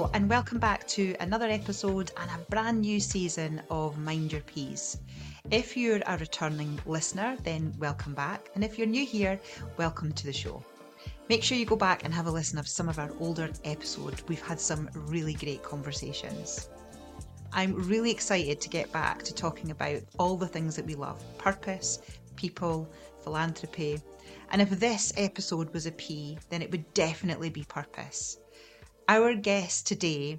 Hello and welcome back to another episode and a brand new season of Mind Your Peas. If you're a returning listener, then welcome back, and if you're new here, welcome to the show. Make sure you go back and have a listen of some of our older episodes. We've had some really great conversations. I'm really excited to get back to talking about all the things that we love: purpose, people, philanthropy. And if this episode was a P, then it would definitely be purpose. Our guest today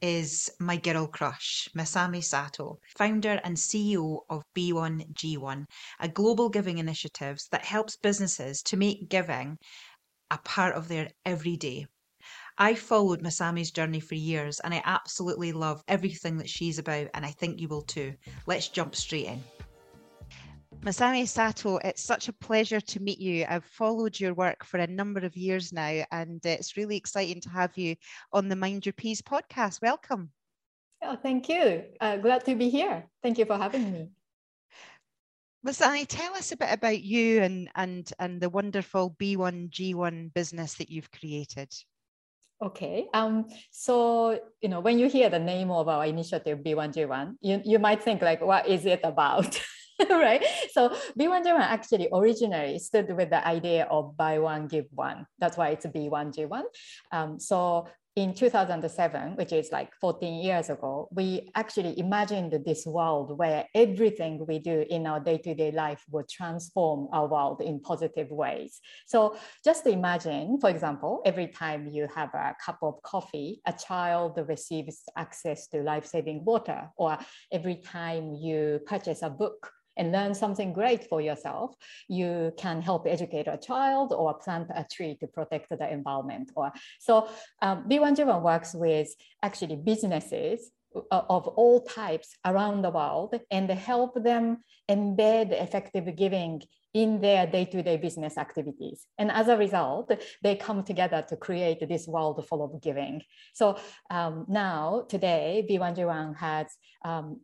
is my girl crush, Masami Sato, founder and CEO of B1G1, a global giving initiative that helps businesses to make giving a part of their everyday. I followed Masami's journey for years and I absolutely love everything that she's about, and I think you will too. Let's jump straight in. Masami Sato, it's such a pleasure to meet you. I've followed your work for a number of years now, and it's really exciting to have you on the Mind Your Peas podcast. Welcome. Oh, thank you. Glad to be here. Thank you for having me. Masami, tell us a bit about you and the wonderful B1G1 business that you've created. Okay. So, you know, when you hear the name of our initiative, B1G1, you might think like, what is it about? Right? So B1G1 actually originally stood with the idea of buy one, give one. That's why it's B1G1. So in 2007, which is like 14 years ago, we actually imagined this world where everything we do in our day-to-day life would transform our world in positive ways. So just imagine, for example, every time you have a cup of coffee, a child receives access to life-saving water, or every time you purchase a book and learn something great for yourself, you can help educate a child or plant a tree to protect the environment. So B1G1 works with actually businesses of all types around the world and help them embed effective giving in their day-to-day business activities. And as a result, they come together to create this world full of giving. So now, today, B1G1 has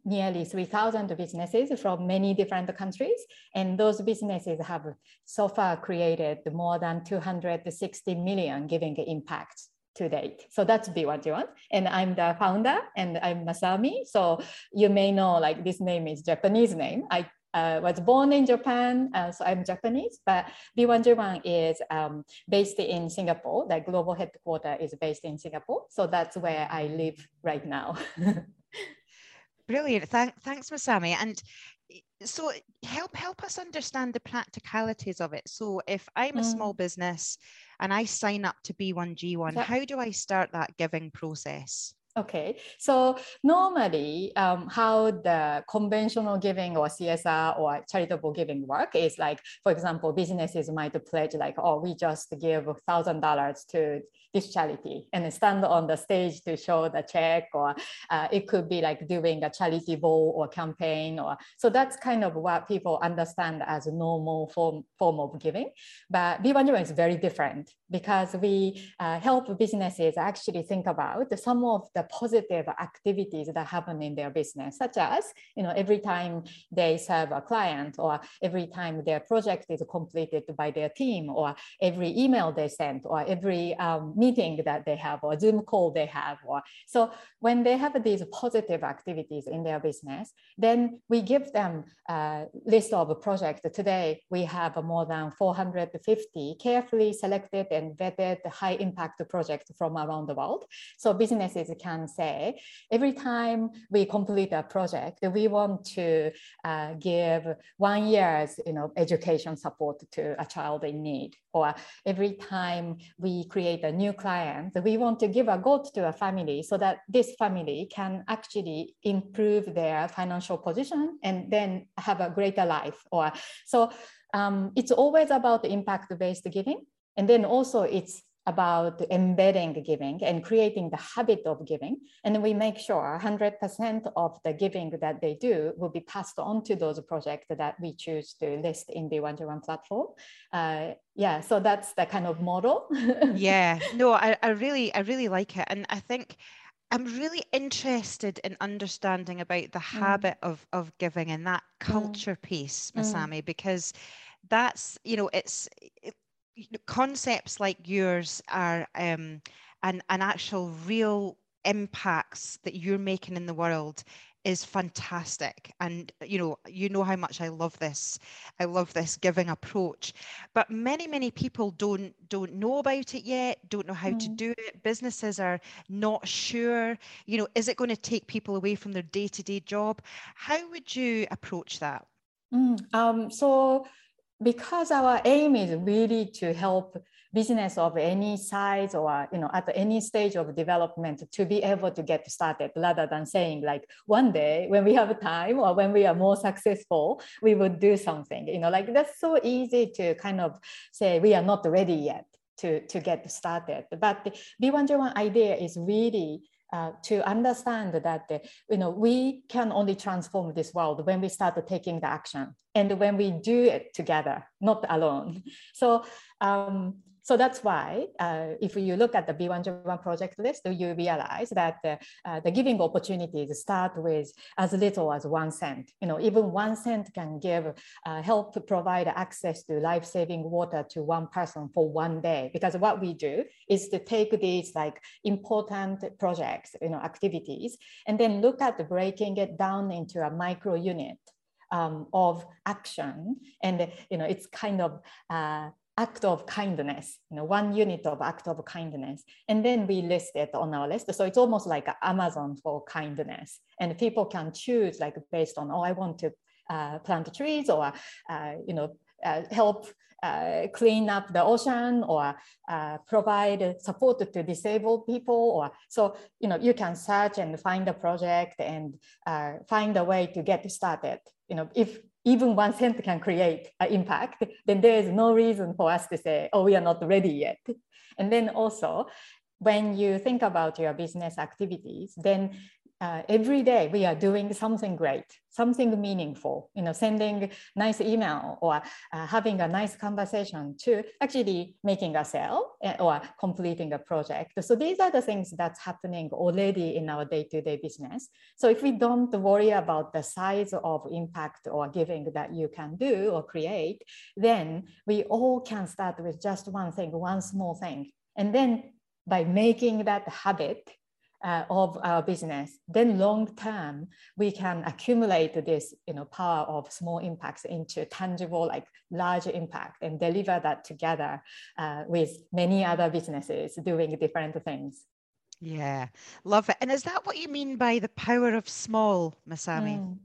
nearly 3,000 businesses from many different countries. And those businesses have so far created more than 260 million giving impacts to date. So that's B1G1. And I'm the founder, and I'm Masami. So you may know, like, this name is Japanese name. I was born in Japan, so I'm Japanese, but B1G1 is based in Singapore. The global headquarters is based in Singapore. So that's where I live right now. Brilliant. Thanks, Masami. And so help us understand the practicalities of it. So if I'm a small business and I sign up to B1G1, how do I start that giving process? Okay, so normally how the conventional giving or CSR or charitable giving work is like, for example, businesses might pledge like, oh, we just give $1,000 to this charity, and stand on the stage to show the check, or it could be like doing a charity ball or campaign. Or so that's kind of what people understand as a normal form of giving. But B1G1 is very different, because we help businesses actually think about some of the positive activities that happen in their business, such as, you know, every time they serve a client, or every time their project is completed by their team, or every email they send, or every meeting that they have, or Zoom call they have. Or so when they have these positive activities in their business, then we give them a list of projects. Today we have more than 450 carefully selected and vetted high impact projects from around the world. So businesses can say, every time we complete a project, we want to give 1 year's, you know, education support to a child in need, or every time we create a new client, we want to give a goat to a family so that this family can actually improve their financial position and then have a greater life. Or so it's always about impact-based giving, and then also it's about embedding giving and creating the habit of giving. And we make sure 100% of the giving that they do will be passed on to those projects that we choose to list in the B1G1 platform. So that's the kind of model. Yeah, no, I really like it. And I think I'm really interested in understanding about the habit of giving and that culture piece, Masami, because that's, you know, concepts like yours are an actual real impacts that you're making in the world is fantastic. And you know how much I love this giving approach, but many people don't know about it yet, don't know how to do it. Businesses are not sure, is it going to take people away from their day-to-day job? How would you approach that? So because our aim is really to help business of any size or at any stage of development to be able to get started, rather than saying like one day when we have time or when we are more successful we would do something, like that's so easy to kind of say we are not ready yet to get started. But the B1G1 idea is really to understand that we can only transform this world when we start taking the action and when we do it together, not alone. So that's why if you look at the B1G1 project list, you realize that the giving opportunities start with as little as 1 cent. Even 1 cent can help provide access to life-saving water to one person for 1 day. Because what we do is to take these like important projects, activities, and then look at breaking it down into a micro unit of action. And, it's kind of, act of kindness, 1 unit of act of kindness. And then we list it on our list. So it's almost like Amazon for kindness. And people can choose like based on, I want to plant trees or, help clean up the ocean or provide support to disabled people. You can search and find a project and find a way to get started. If even 1 cent can create an impact, then there is no reason for us to say, we are not ready yet. And then also, when you think about your business activities, then every day we are doing something great, something meaningful, sending nice email or having a nice conversation to actually making a sale or completing a project. So these are the things that's happening already in our day-to-day business. So if we don't worry about the size of impact or giving that you can do or create, then we all can start with just one thing, one small thing. And then by making that habit, of our business, then long term we can accumulate this power of small impacts into tangible like large impact and deliver that together with many other businesses doing different things. Yeah, love it. And is that what you mean by the power of small, Masami?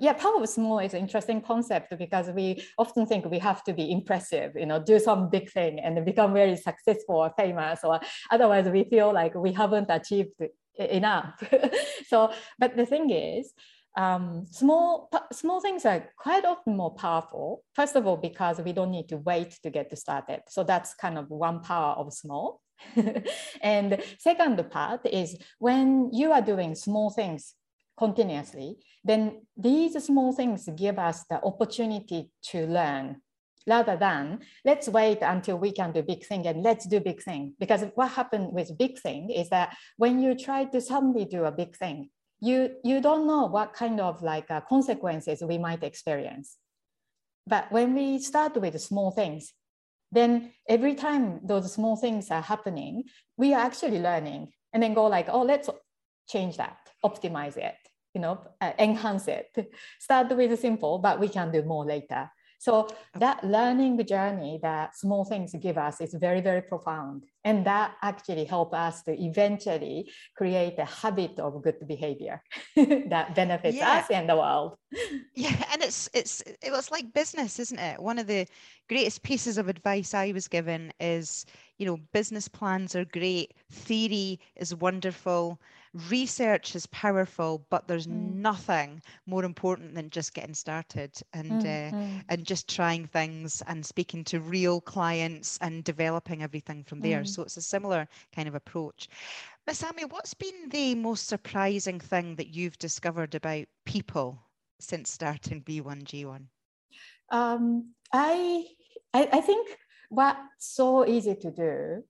Yeah, power of small is an interesting concept because we often think we have to be impressive, do some big thing and become very successful or famous, or otherwise we feel like we haven't achieved enough. So, but the thing is, small things are quite often more powerful. First of all, because we don't need to wait to get started. So that's kind of one power of small. And second part is when you are doing small things continuously, then these small things give us the opportunity to learn, rather than let's wait until we can do big thing and let's do big thing. Because what happened with big thing is that when you try to suddenly do a big thing, you don't know what kind of like consequences we might experience. But when we start with small things, then every time those small things are happening, we are actually learning, and then go like, let's change that, optimize it, enhance it. Start with simple, but we can do more later. So that learning journey that small things give us is very, very profound. And that actually helps us to eventually create a habit of good behavior that benefits us and the world. Yeah, and it was like business, isn't it? One of the greatest pieces of advice I was given is, business plans are great, theory is wonderful, research is powerful, but there's nothing more important than just getting started and just trying things and speaking to real clients and developing everything from there. So it's a similar kind of approach. Masami, what's been the most surprising thing that you've discovered about people since starting B1G1? I think what's so easy to do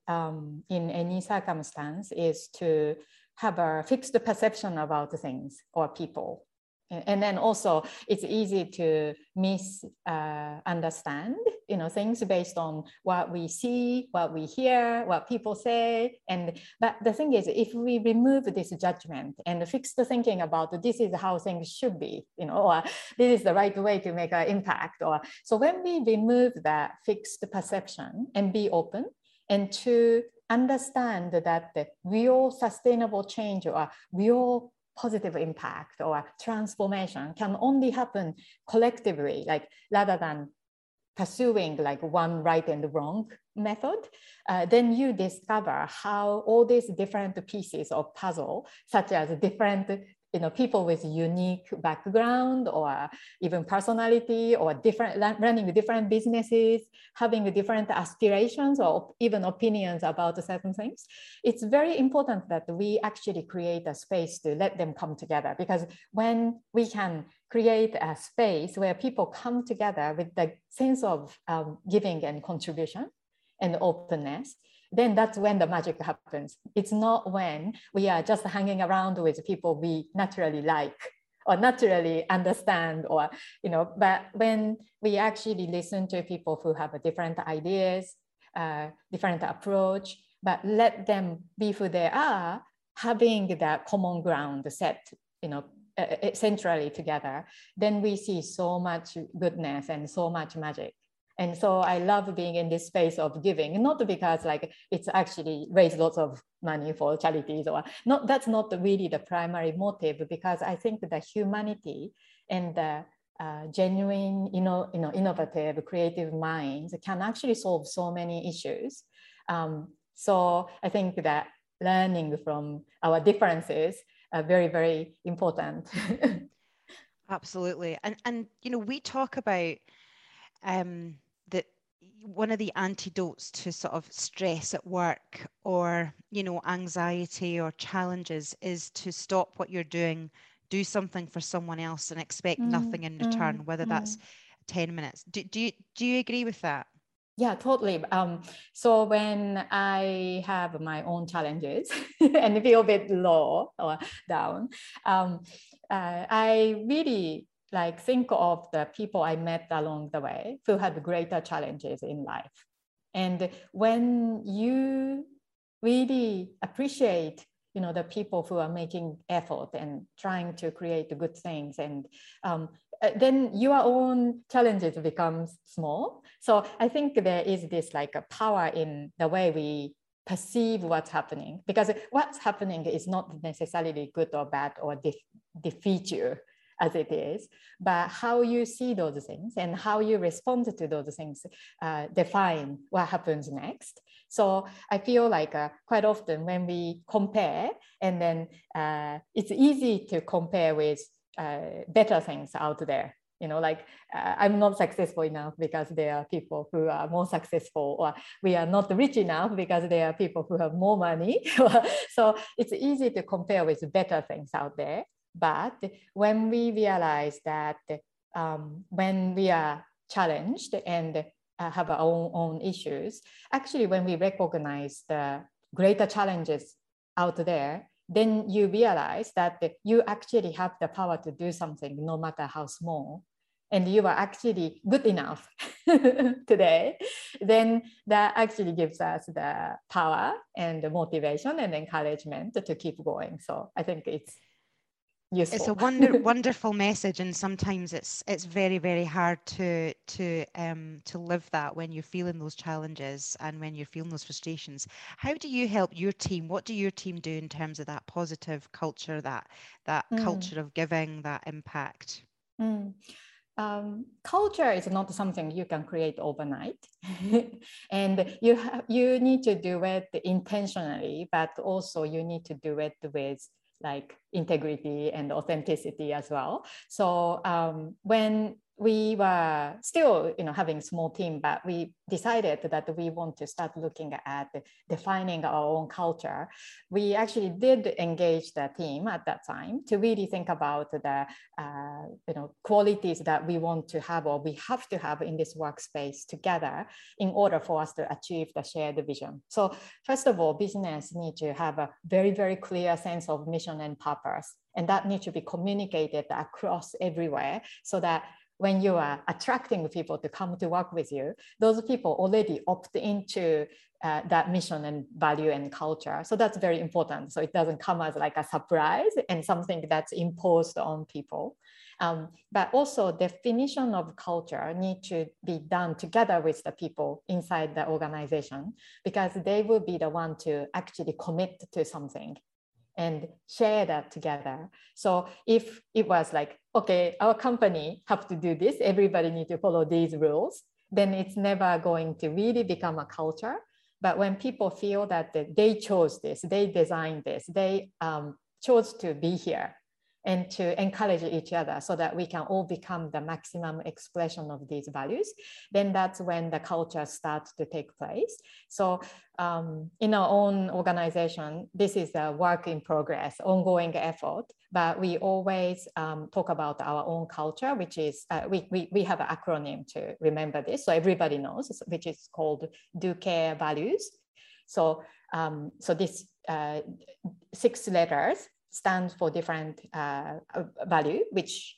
in any circumstance is to have a fixed perception about things or people. And then also it's easy to misunderstand, you know, things based on what we see, what we hear, what people say. And but the thing is, if we remove this judgment and fix the thinking about this is how things should be, you know, or this is the right way to make an impact, or so when we remove that fixed perception and be open and to understand that the real sustainable change or real positive impact or transformation can only happen collectively, like rather than pursuing like one right and wrong method, then you discover how all these different pieces of puzzle, such as different, you know, people with unique background or even personality or different running different businesses, having different aspirations or even opinions about certain things. It's very important that we actually create a space to let them come together, because when we can create a space where people come together with the sense of giving and contribution and openness, then that's when the magic happens. It's not when we are just hanging around with people we naturally like or naturally understand, or, you know, but when we actually listen to people who have different ideas, different approach, but let them be who they are, having that common ground set, you know, centrally together, then we see so much goodness and so much magic. And so I love being in this space of giving, not because like it's actually raised lots of money for charities or not, that's not really the primary motive, because I think the humanity and the genuine, innovative, creative minds can actually solve so many issues. So I think that learning from our differences are very, very important. Absolutely. And, you know, we talk about that one of the antidotes to sort of stress at work or, you know, anxiety or challenges is to stop what you're doing, do something for someone else and expect nothing in return, whether that's 10 minutes. Do you agree with that? Yeah, totally. So when I have my own challenges and feel a bit low or down, I really like think of the people I met along the way who had greater challenges in life. And when you really appreciate, you know, the people who are making effort and trying to create good things, and then your own challenges becomes small. So I think there is this like a power in the way we perceive what's happening, because what's happening is not necessarily good or bad or defeat you as it is, but how you see those things and how you respond to those things define what happens next. So I feel like quite often when we compare, and then it's easy to compare with better things out there. You know, like I'm not successful enough because there are people who are more successful, or we are not rich enough because there are people who have more money. So it's easy to compare with better things out there. But when we realize that when we are challenged and have our own issues, actually when we recognize the greater challenges out there, then you realize that you actually have the power to do something no matter how small, and you are actually good enough today, then that actually gives us the power and the motivation and encouragement to keep going. So I think it's useful. It's a wonderful message, and sometimes it's very, very hard to live that when you're feeling those challenges and when you're feeling those frustrations. How do you help your team? What do your team do in terms of that positive culture, that culture of giving, that impact? Culture is not something you can create overnight, and you need to do it intentionally, but also you need to do it with like integrity and authenticity as well. So when we were still, having a small team, but we decided that we want to start looking at defining our own culture. We actually did engage the team at that time to really think about the, qualities that we want to have or we have to have in this workspace together in order for us to achieve the shared vision. So first of all, business need to have a very, very clear sense of mission and purpose, and that needs to be communicated across everywhere so that when you are attracting people to come to work with you, those people already opt into that mission and value and culture. So that's very important. So it doesn't come as like a surprise and something that's imposed on people. But also definition of culture need to be done together with the people inside the organization, because they will be the one to actually commit to something and share that together. So if it was like, okay, our company have to do this, everybody need to follow these rules, then it's never going to really become a culture. But when people feel that they chose this, they designed this, they chose to be here and to encourage each other so that we can all become the maximum expression of these values, then that's when the culture starts to take place. So in our own organization, this is a work in progress, ongoing effort, but we always talk about our own culture, which is, we have an acronym to remember this, so everybody knows, which is called Do Care Values. So, so this 6 letters, stands for different value, which,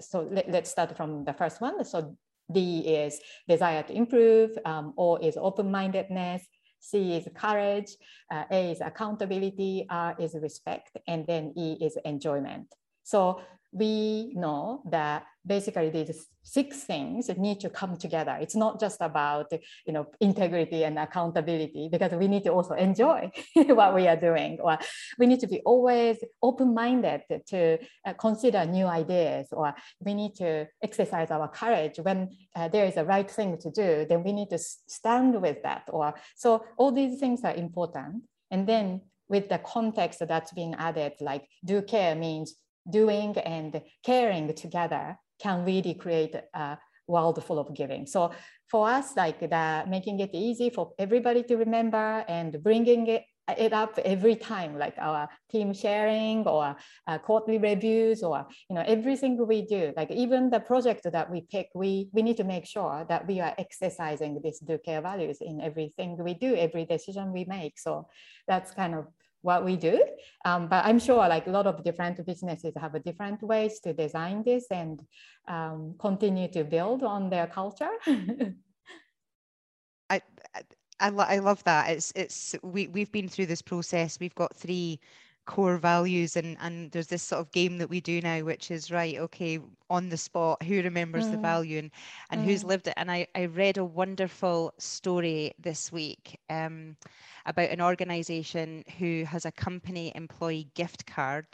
so let's start from the first one. So D is desire to improve, O is open-mindedness, C is courage, A is accountability, R is respect, and then E is enjoyment. So we know that basically these 6 things need to come together. It's not just about integrity and accountability, because we need to also enjoy what we are doing, or we need to be always open-minded to consider new ideas, or we need to exercise our courage when there is a right thing to do, then we need to stand with that. Or so all these things are important. And then with the context that's being added, like do care means doing and caring together can really create a world full of giving. So for us, like making it easy for everybody to remember and bringing it up every time, like our team sharing or quarterly reviews, or everything we do, like even the project that we pick, we need to make sure that we are exercising these do care values in everything we do, every decision we make. So that's kind of what we do, but I'm sure like a lot of different businesses have different ways to design this and continue to build on their culture. I love that. We've been through this process. We've got 3 core values, and there's this sort of game that we do now, which is right, okay, on the spot, who remembers the value and who's lived it. And I read a wonderful story this week about an organization who has a company employee gift card,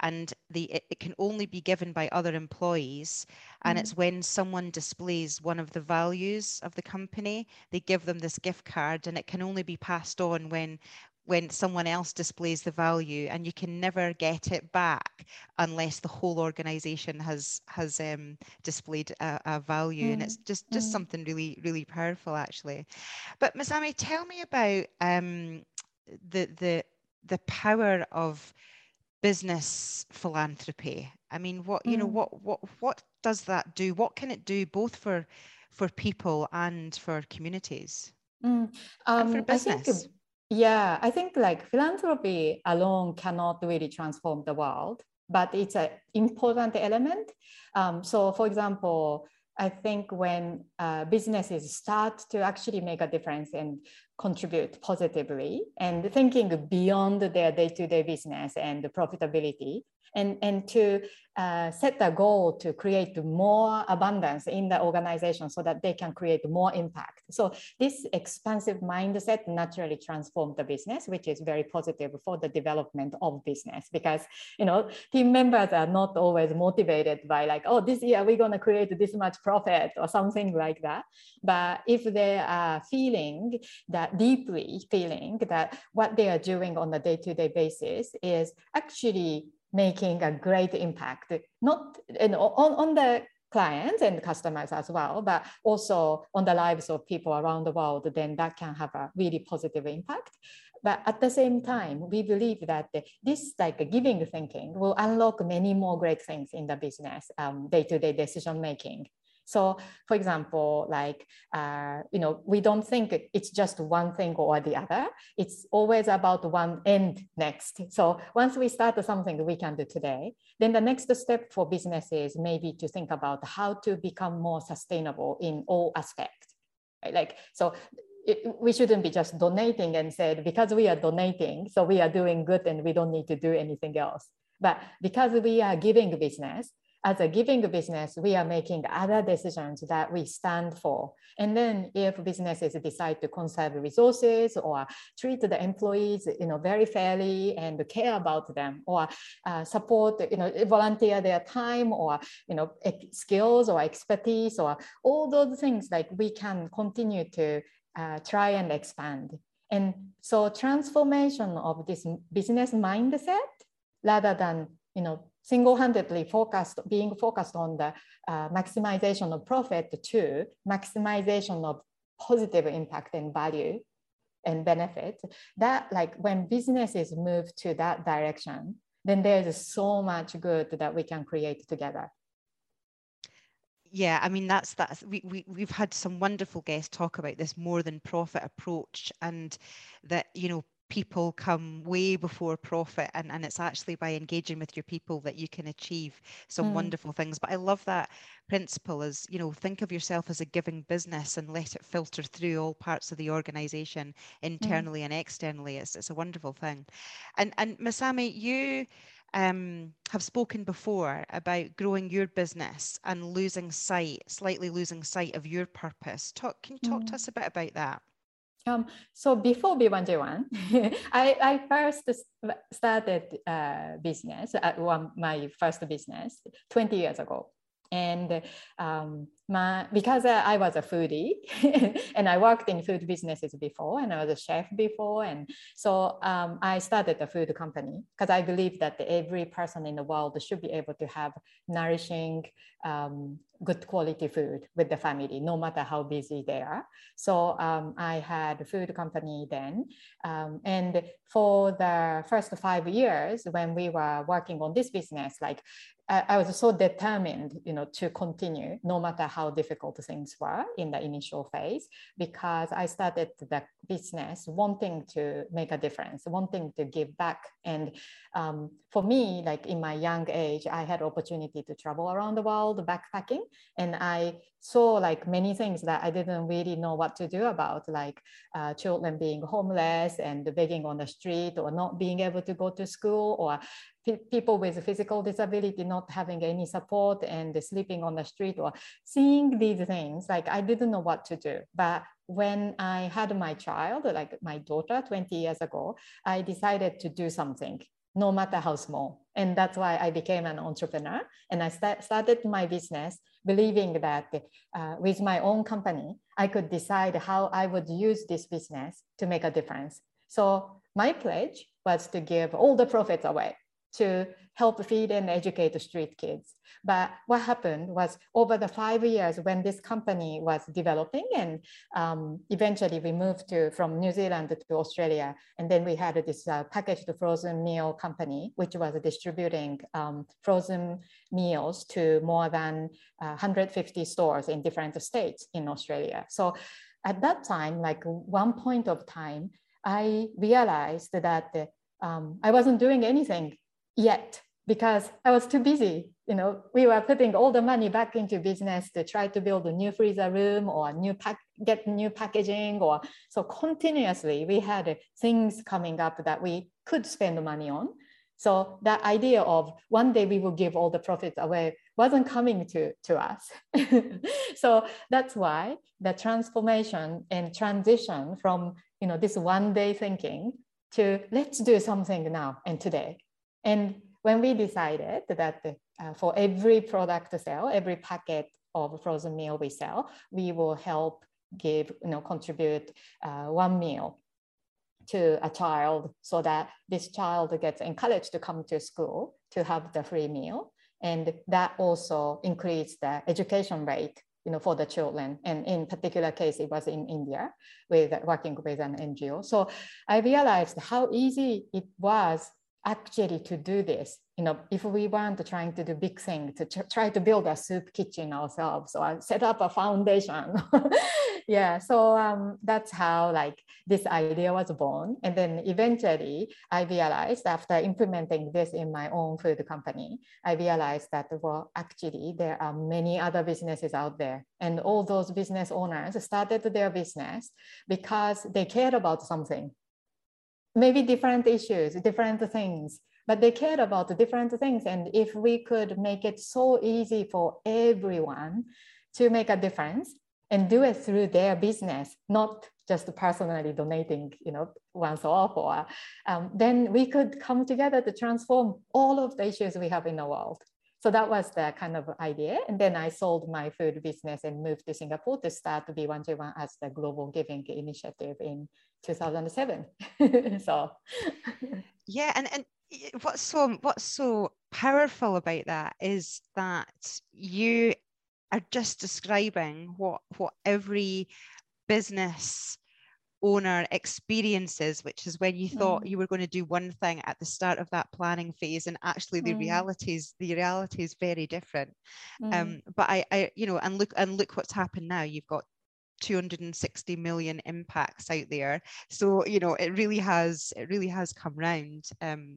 and it can only be given by other employees, and it's when someone displays one of the values of the company, they give them this gift card, and it can only be passed on when someone else displays the value, and you can never get it back unless the whole organization has displayed a value. And it's just something really, really powerful, actually. But Masami, tell me about the power of business philanthropy. I mean, what does that do? What can it do both for people and for communities and for business? Yeah, I think like philanthropy alone cannot really transform the world, but it's an important element. So for example, I think when businesses start to actually make a difference and contribute positively and thinking beyond their day-to-day business and the profitability, and to set a goal to create more abundance in the organization so that they can create more impact. So this expansive mindset naturally transforms the business, which is very positive for the development of business, because team members are not always motivated by like, oh, this year we're going to create this much profit or something like that. But if they are feeling that, deeply feeling that what they are doing on a day-to-day basis is actually making a great impact, not on the clients and customers as well, but also on the lives of people around the world, then that can have a really positive impact. But at the same time, we believe that this like giving thinking will unlock many more great things in the business, day-to-day decision-making. So for example, like, we don't think it's just one thing or the other. It's always about one and next. So once we start something we can do today, then the next step for businesses may be to think about how to become more sustainable in all aspects. Right? Like, so we shouldn't be just donating and said, because we are donating, so we are doing good and we don't need to do anything else. But because we are giving business, as a giving business, we are making other decisions that we stand for. And then if businesses decide to conserve resources or treat the employees, very fairly and care about them, or support, volunteer their time or, skills or expertise or all those things, like we can continue to try and expand. And so transformation of this business mindset, rather than, single-handedly being focused on the maximization of profit to maximization of positive impact and value and benefit, that like when businesses move to that direction, then there's so much good that we can create together. Yeah, I mean, that's we've had some wonderful guests talk about this more than profit approach, and that, people come way before profit, and it's actually by engaging with your people that you can achieve some wonderful things. But I love that principle, as think of yourself as a giving business and let it filter through all parts of the organization, internally and externally. It's a wonderful thing. And Masami, you have spoken before about growing your business and slightly losing sight of your purpose. Can you talk to us a bit about that? So before B1G1, I first started business, my first business 20 years ago. And because I was a foodie and I worked in food businesses before, and I was a chef before. And so I started a food company because I believe that every person in the world should be able to have nourishing, good quality food with the family, no matter how busy they are. So I had a food company then. And for the first 5 years when we were working on this business, like I was so determined, to continue no matter how difficult things were in the initial phase, because I started the business wanting to make a difference, wanting to give back. And for me, like in my young age, I had opportunity to travel around the world backpacking, and I saw like many things that I didn't really know what to do about, like children being homeless and begging on the street, or not being able to go to school, or people with physical disability not having any support and sleeping on the street, or seeing these things, like I didn't know what to do. But when I had my child, like my daughter 20 years ago, I decided to do something, no matter how small. And that's why I became an entrepreneur. And I started my business believing that with my own company, I could decide how I would use this business to make a difference. So my pledge was to give all the profits away to help feed and educate street kids. But what happened was, over the 5 years when this company was developing, and eventually we moved from New Zealand to Australia, and then we had this packaged frozen meal company, which was distributing frozen meals to more than 150 stores in different states in Australia. So at that time, like one point of time, I realized that I wasn't doing anything yet, because I was too busy. We were putting all the money back into business to try to build a new freezer room, or get new packaging, or so continuously we had things coming up that we could spend the money on. So that idea of one day we will give all the profits away wasn't coming to us. So that's why the transformation and transition from this one day thinking to let's do something now and today. And when we decided that for every product sale, every packet of frozen meal we sell, we will help contribute one meal to a child, so that this child gets encouraged to come to school to have the free meal. And that also increased the education rate, you know, for the children. And in particular case, it was in India with working with an NGO. So I realized how easy it was actually to do this. You know, if we weren't trying to do big thing, to try to build a soup kitchen ourselves or set up a foundation. Yeah, so that's how like this idea was born. And then eventually I realized after implementing this in my own food company, I realized that, well, actually there are many other businesses out there. And all those business owners started their business because they cared about something. Maybe different issues, different things, but they cared about the different things. And if we could make it so easy for everyone to make a difference and do it through their business, not just personally donating, you know, once off, or then we could come together to transform all of the issues we have in the world. So that was the kind of idea. And then I sold my food business and moved to Singapore to start B1G1 as the global giving initiative in 2007. So yeah, and what's so powerful about that is that you are just describing what every business owner experiences, which is when you thought you were going to do one thing at the start of that planning phase, and actually the reality is very different. But I you know, and look what's happened now. You've got 260 million impacts out there, so you know it really has come round.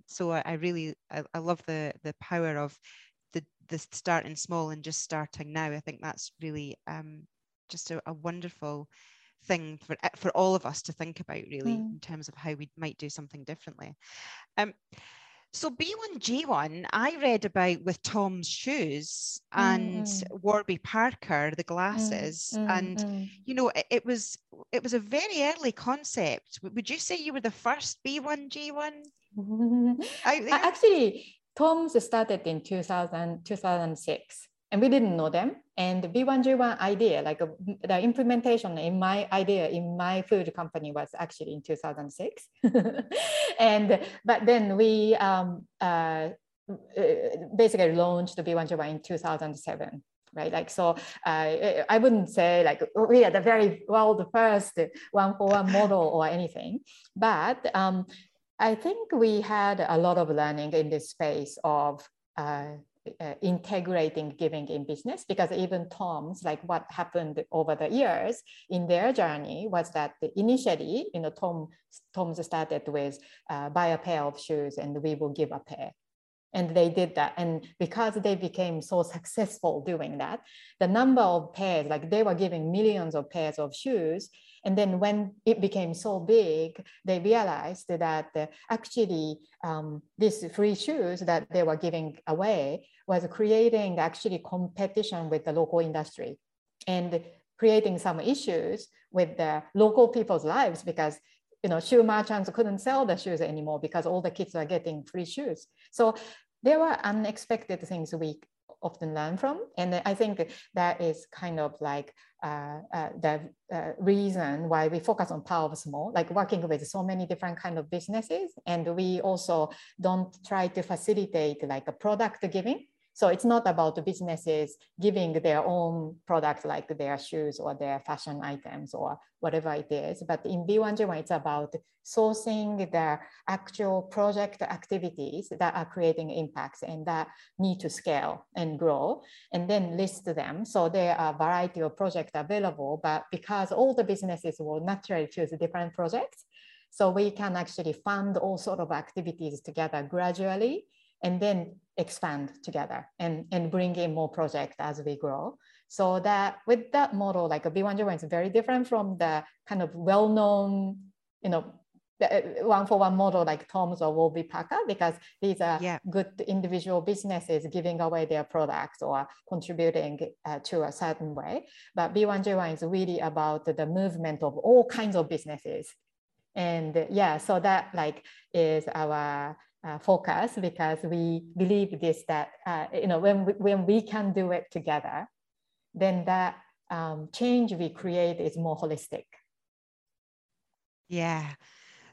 So I really love the power of the starting small and just starting now. I think that's really just a wonderful thing for all of us to think about, really, in terms of how we might do something differently. So B1G1, I read about with Tom's shoes and Warby Parker, the glasses, and you know it was a very early concept. Would you say you were the first B1G1 out there? Actually, Tom's started in 2006. And we didn't know them. And the B1G1 idea, like the implementation in my idea in my food company was actually in 2006. But then we basically launched the B1G1 in 2007. Right, like so. I wouldn't say like we are the very well the first one-for-one model or anything, but I think we had a lot of learning in this space of. Integrating giving in business, because even Tom's, like what happened over the years in their journey was that initially, you know, Tom's started with buy a pair of shoes and we will give a pair. And they did that. And because they became so successful doing that, the number of pairs, like they were giving millions of pairs of shoes. And then when it became so big, they realized that actually these free shoes that they were giving away was creating actually competition with the local industry and creating some issues with the local people's lives, because you know, shoe merchants couldn't sell the shoes anymore because all the kids are getting free shoes. So there were unexpected things we often learn from. And I think that is kind of like the reason why we focus on power of small, like working with so many different kinds of businesses. And we also don't try to facilitate like a product giving. So it's not about businesses giving their own products, like their shoes or their fashion items or whatever it is. But in B1G1, it's about sourcing the actual project activities that are creating impacts and that need to scale and grow, and then list them. So there are a variety of projects available, but because all the businesses will naturally choose different projects, so we can actually fund all sorts of activities together gradually, and then expand together and bring in more projects as we grow. So that with that model, like a B1G1 is very different from the kind of well-known, you know, one-for-one model like Tom's or Warby Parker, because these are good individual businesses giving away their products or contributing to a certain way. But B1G1 is really about the movement of all kinds of businesses. And yeah, so that like is our focus, because we believe this, that you know, when we can do it together, then that change we create is more holistic. Yeah,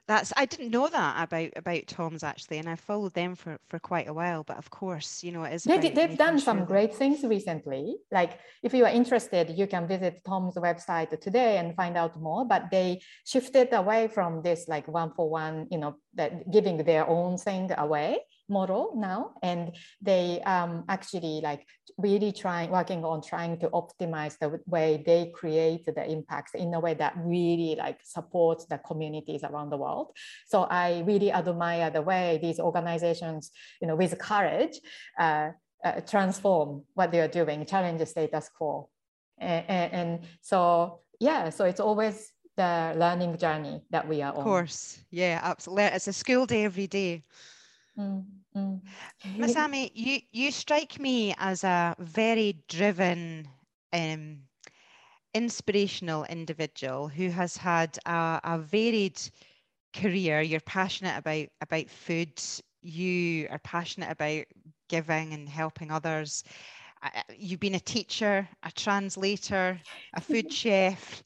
That's, I didn't know that about Tom's actually, and I followed them for quite a while, but of course, you know, it is. They've done some great things recently. Like if you are interested, you can visit Tom's website today and find out more, but they shifted away from this like one-for-one, you know, that giving their own thing away model now. And they actually like really working on trying to optimize the way they create the impacts in a way that really like supports the communities around the world. So I really admire the way these organizations, you know, with courage, transform what they are doing, challenge the status quo. And so, yeah, so it's always the learning journey that we are on. Of course, yeah, absolutely. It's a school day every day. Masami, you strike me as a very driven, inspirational individual who has had a varied career. You're passionate about food. You are passionate about giving and helping others. You've been a teacher, a translator, a food chef.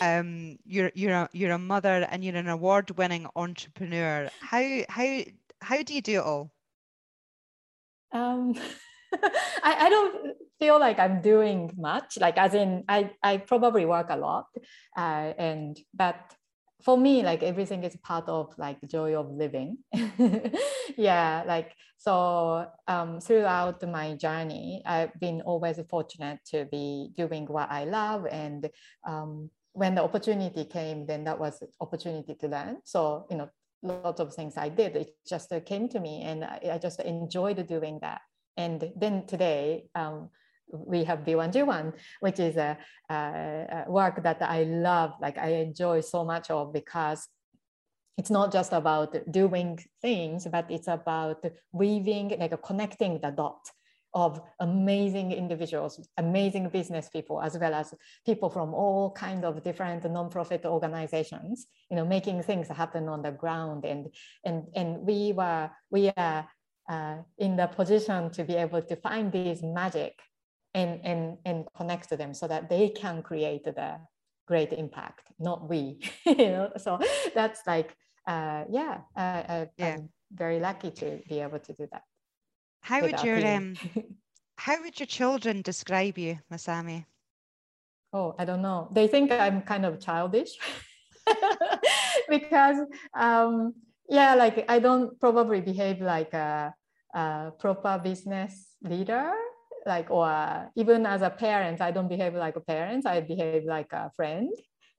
You're a mother, and you're an award-winning entrepreneur. How do you do it all? I don't feel like I'm doing much, like as in I probably work a lot, but for me, like everything is part of like joy of living. Yeah, like so throughout my journey, I've been always fortunate to be doing what I love, and when the opportunity came, then that was opportunity to learn. So, you know, lot of things I did, it just came to me, and I just enjoyed doing that. And then today we have B1G1, which is a work that I love, like I enjoy so much of, because it's not just about doing things, but it's about weaving, like connecting the dots of amazing individuals, amazing business people, as well as people from all kinds of different nonprofit organizations, you know, making things happen on the ground. And we are in the position to be able to find this magic and connect to them so that they can create the great impact, not we. You know, so that's like, I'm very lucky to be able to do that. How would your children describe you, Masami? Oh, I don't know. They think I'm kind of childish because, like I don't probably behave like a proper business leader, like, or even as a parent, I don't behave like a parent. I behave like a friend.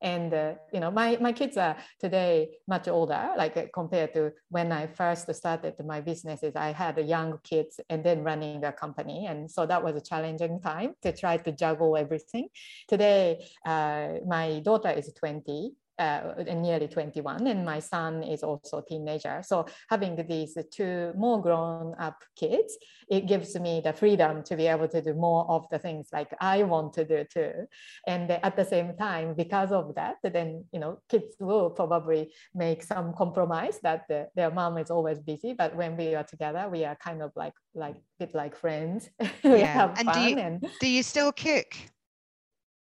And, you know, my kids are today much older, like compared to when I first started my businesses, I had young kids and then running a company. And so that was a challenging time to try to juggle everything. Today, my daughter is 20, nearly 21, and my son is also a teenager. So having these two more grown up kids, it gives me the freedom to be able to do more of the things like I want to do too. And at the same time, because of that, then, you know, kids will probably make some compromise that their mom is always busy, but when we are together, we are kind of like a bit like friends. We have fun. Do you still cook?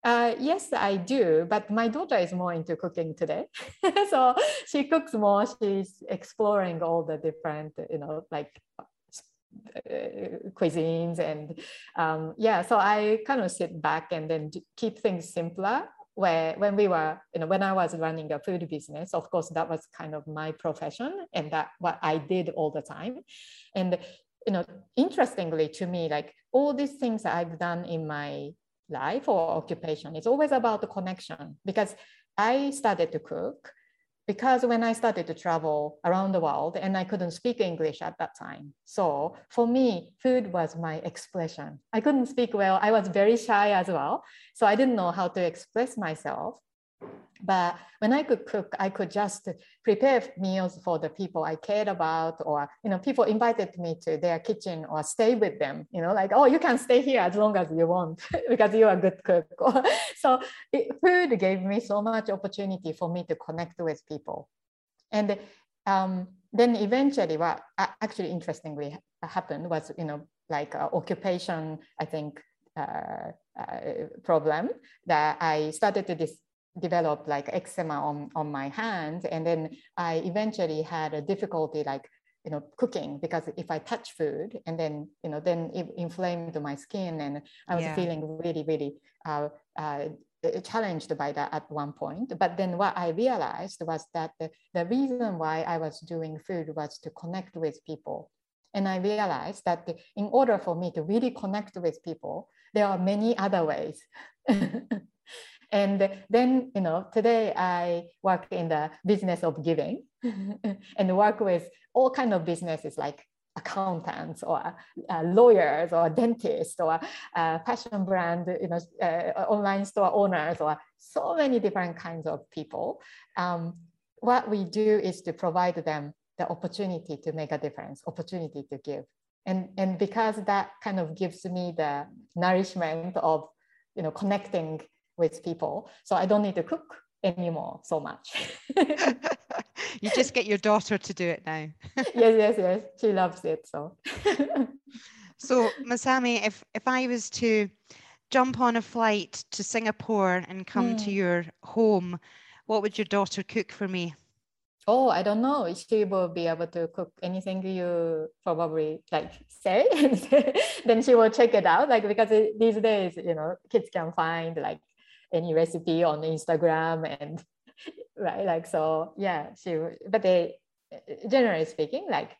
Yes, I do. But my daughter is more into cooking today. So she cooks more. She's exploring all the different, you know, like cuisines. And so I kind of sit back and then keep things simpler. When I was running a food business, of course, that was kind of my profession and that what I did all the time. And, you know, interestingly to me, like all these things that I've done in my life or occupation, it's always about the connection, because I started to cook because when I started to travel around the world and I couldn't speak English at that time. So for me, food was my expression. I couldn't speak well. I was very shy as well. So I didn't know how to express myself. But when I could cook, I could just prepare meals for the people I cared about, or, you know, people invited me to their kitchen or stay with them, you know, like, oh, you can stay here as long as you want because you're a good cook. So food gave me so much opportunity for me to connect with people. And then eventually what actually interestingly happened was, you know, like occupation, I think, problem that I started to developed like eczema on my hand. And then I eventually had a difficulty like, you know, cooking, because if I touch food and then, you know, then it inflamed my skin, and I was feeling really, really challenged by that at one point. But then what I realized was that the reason why I was doing food was to connect with people. And I realized that in order for me to really connect with people, there are many other ways. And then, you know, today I work in the business of giving and work with all kinds of businesses like accountants or lawyers or dentists or fashion brand, you know, online store owners, or so many different kinds of people. What we do is to provide them the opportunity to make a difference, opportunity to give. And because that kind of gives me the nourishment of, you know, connecting with people. So I don't need to cook anymore so much. You just get your daughter to do it now. Yes. She loves it. So, so Masami, if I was to jump on a flight to Singapore and come to your home, what would your daughter cook for me? Oh, I don't know. She will be able to cook anything you probably like say, and then she will check it out. Like, because these days, you know, kids can find like any recipe on Instagram, and right, like, so yeah, she, but they, generally speaking, like,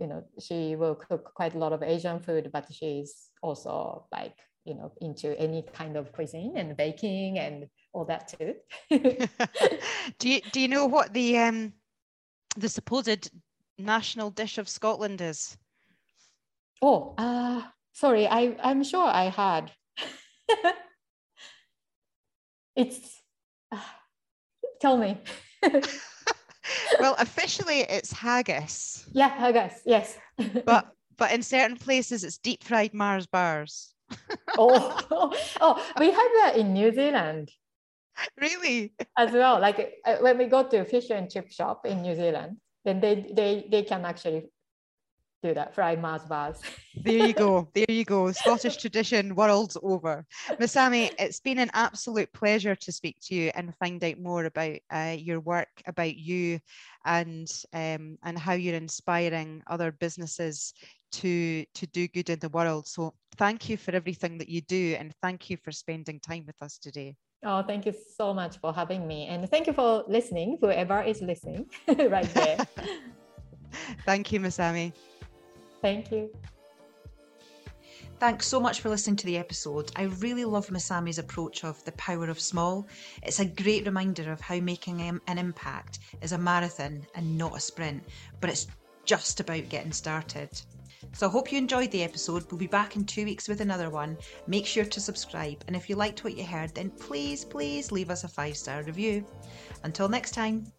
you know, she will cook quite a lot of Asian food, but she's also like, you know, into any kind of cuisine and baking and all that too. Do you know what the supposed national dish of Scotland is? Oh, sorry, I'm sure I had. It's, tell me. Well, officially it's haggis. Yeah, haggis, yes. but in certain places it's deep fried Mars bars. oh, we had that in New Zealand. Really? As well, like when we go to a fish and chip shop in New Zealand, then they can actually do that, fry Mars bars. There you go. Scottish tradition, worlds over. Masami, it's been an absolute pleasure to speak to you and find out more about your work, about you, and how you're inspiring other businesses to do good in the world. So thank you for everything that you do, and thank you for spending time with us today. Oh, thank you so much for having me, and thank you for listening, whoever is listening right there. Thank you, Masami. Thank you. Thanks so much for listening to the episode. I really love Masami's approach of the power of small. It's a great reminder of how making an impact is a marathon and not a sprint, but it's just about getting started. So I hope you enjoyed the episode. We'll be back in 2 weeks with another one. Make sure to subscribe. And if you liked what you heard, then please, please leave us a 5-star review. Until next time.